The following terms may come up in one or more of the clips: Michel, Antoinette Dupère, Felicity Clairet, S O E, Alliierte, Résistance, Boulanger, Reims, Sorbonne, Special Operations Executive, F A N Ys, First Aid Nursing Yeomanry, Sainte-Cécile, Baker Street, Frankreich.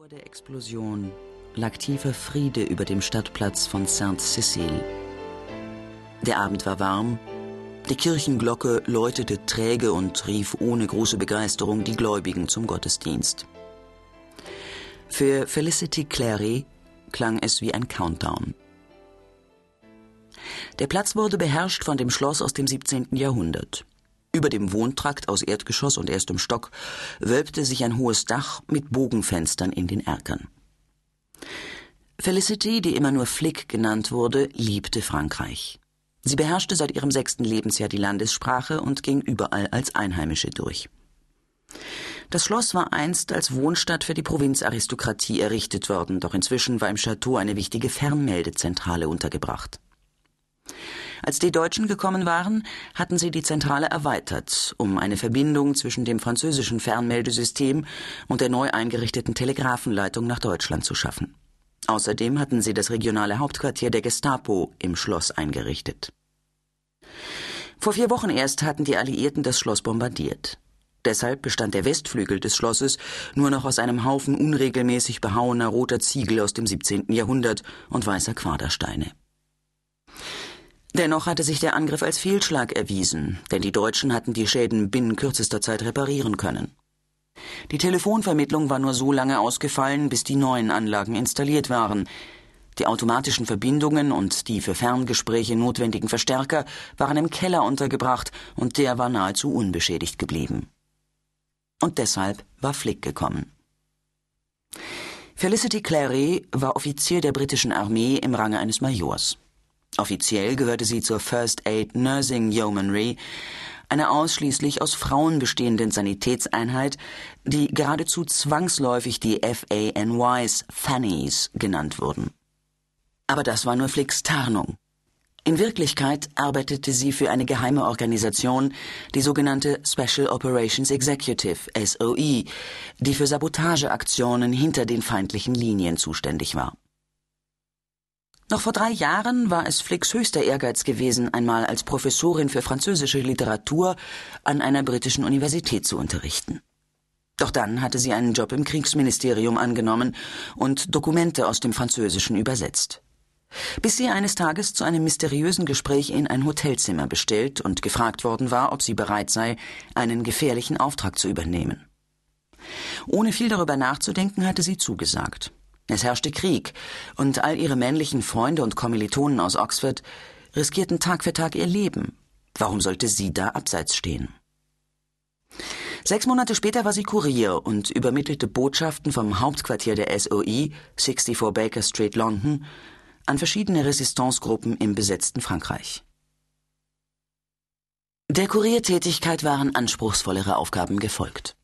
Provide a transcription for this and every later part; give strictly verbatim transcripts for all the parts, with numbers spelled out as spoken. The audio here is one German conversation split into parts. Vor der Explosion lag tiefer Friede über dem Stadtplatz von Sainte-Cécile. Der Abend war warm, die Kirchenglocke läutete träge und rief ohne große Begeisterung die Gläubigen zum Gottesdienst. Für Felicity Clairet klang es wie ein Countdown. Der Platz wurde beherrscht von dem Schloss aus dem siebzehnten Jahrhundert. Über dem Wohntrakt aus Erdgeschoss und erstem Stock wölbte sich ein hohes Dach mit Bogenfenstern in den Erkern. Felicity, die immer nur Flick genannt wurde, liebte Frankreich. Sie beherrschte seit ihrem sechsten Lebensjahr die Landessprache und ging überall als Einheimische durch. Das Schloss war einst als Wohnstatt für die Provinzaristokratie errichtet worden, doch inzwischen war im Château eine wichtige Fernmeldezentrale untergebracht. Als die Deutschen gekommen waren, hatten sie die Zentrale erweitert, um eine Verbindung zwischen dem französischen Fernmeldesystem und der neu eingerichteten Telegrafenleitung nach Deutschland zu schaffen. Außerdem hatten sie das regionale Hauptquartier der Gestapo im Schloss eingerichtet. Vor vier Wochen erst hatten die Alliierten das Schloss bombardiert. Deshalb bestand der Westflügel des Schlosses nur noch aus einem Haufen unregelmäßig behauener roter Ziegel aus dem siebzehnten Jahrhundert und weißer Quadersteine. Dennoch hatte sich der Angriff als Fehlschlag erwiesen, denn die Deutschen hatten die Schäden binnen kürzester Zeit reparieren können. Die Telefonvermittlung war nur so lange ausgefallen, bis die neuen Anlagen installiert waren. Die automatischen Verbindungen und die für Ferngespräche notwendigen Verstärker waren im Keller untergebracht und der war nahezu unbeschädigt geblieben. Und deshalb war Flick gekommen. Felicity Clairet war Offizier der britischen Armee im Range eines Majors. Offiziell gehörte sie zur First Aid Nursing Yeomanry, einer ausschließlich aus Frauen bestehenden Sanitätseinheit, die geradezu zwangsläufig die F A N Ys, Fannies, genannt wurden. Aber das war nur Flicks Tarnung. In Wirklichkeit arbeitete sie für eine geheime Organisation, die sogenannte Special Operations Executive, S O E, die für Sabotageaktionen hinter den feindlichen Linien zuständig war. Noch vor drei Jahren war es Flicks höchster Ehrgeiz gewesen, einmal als Professorin für französische Literatur an einer britischen Universität zu unterrichten. Doch dann hatte sie einen Job im Kriegsministerium angenommen und Dokumente aus dem Französischen übersetzt. Bis sie eines Tages zu einem mysteriösen Gespräch in ein Hotelzimmer bestellt und gefragt worden war, ob sie bereit sei, einen gefährlichen Auftrag zu übernehmen. Ohne viel darüber nachzudenken, hatte sie zugesagt. Es herrschte Krieg, und all ihre männlichen Freunde und Kommilitonen aus Oxford riskierten Tag für Tag ihr Leben. Warum sollte sie da abseits stehen? Sechs Monate später war sie Kurier und übermittelte Botschaften vom Hauptquartier der S O E, vierundsechzig Baker Street, London, an verschiedene Resistancegruppen im besetzten Frankreich. Der Kuriertätigkeit waren anspruchsvollere Aufgaben gefolgt.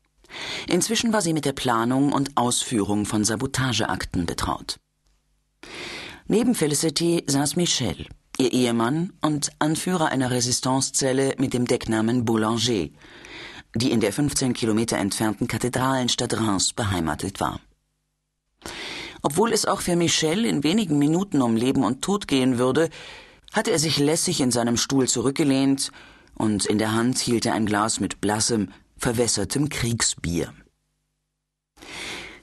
Inzwischen war sie mit der Planung und Ausführung von Sabotageakten betraut. Neben Felicity saß Michel, ihr Ehemann und Anführer einer Resistance-Zelle mit dem Decknamen Boulanger, die in der fünfzehn Kilometer entfernten Kathedralenstadt Reims beheimatet war. Obwohl es auch für Michel in wenigen Minuten um Leben und Tod gehen würde, hatte er sich lässig in seinem Stuhl zurückgelehnt und in der Hand hielt er ein Glas mit blassem, verwässertem Kriegsbier.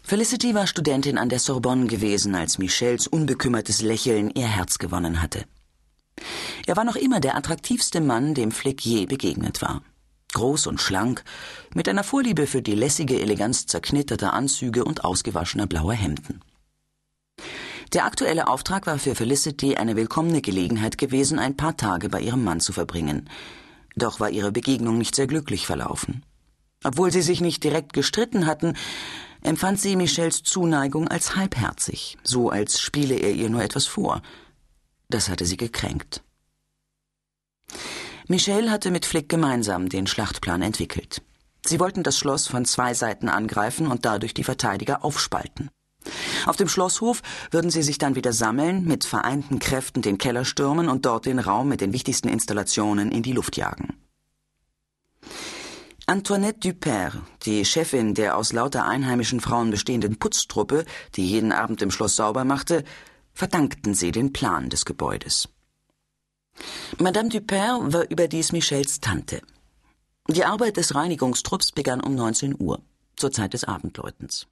Felicity war Studentin an der Sorbonne gewesen, als Michels unbekümmertes Lächeln ihr Herz gewonnen hatte. Er war noch immer der attraktivste Mann, dem Flick je begegnet war. Groß und schlank, mit einer Vorliebe für die lässige Eleganz zerknitterter Anzüge und ausgewaschener blauer Hemden. Der aktuelle Auftrag war für Felicity eine willkommene Gelegenheit gewesen, ein paar Tage bei ihrem Mann zu verbringen. Doch war ihre Begegnung nicht sehr glücklich verlaufen. Obwohl sie sich nicht direkt gestritten hatten, empfand sie Michels Zuneigung als halbherzig, so als spiele er ihr nur etwas vor. Das hatte sie gekränkt. Michel hatte mit Flick gemeinsam den Schlachtplan entwickelt. Sie wollten das Schloss von zwei Seiten angreifen und dadurch die Verteidiger aufspalten. Auf dem Schlosshof würden sie sich dann wieder sammeln, mit vereinten Kräften den Keller stürmen und dort den Raum mit den wichtigsten Installationen in die Luft jagen. Antoinette Dupère, die Chefin der aus lauter einheimischen Frauen bestehenden Putztruppe, die jeden Abend im Schloss sauber machte, verdankten sie den Plan des Gebäudes. Madame Dupère war überdies Michels Tante. Die Arbeit des Reinigungstrupps begann um neunzehn Uhr, zur Zeit des Abendläutens.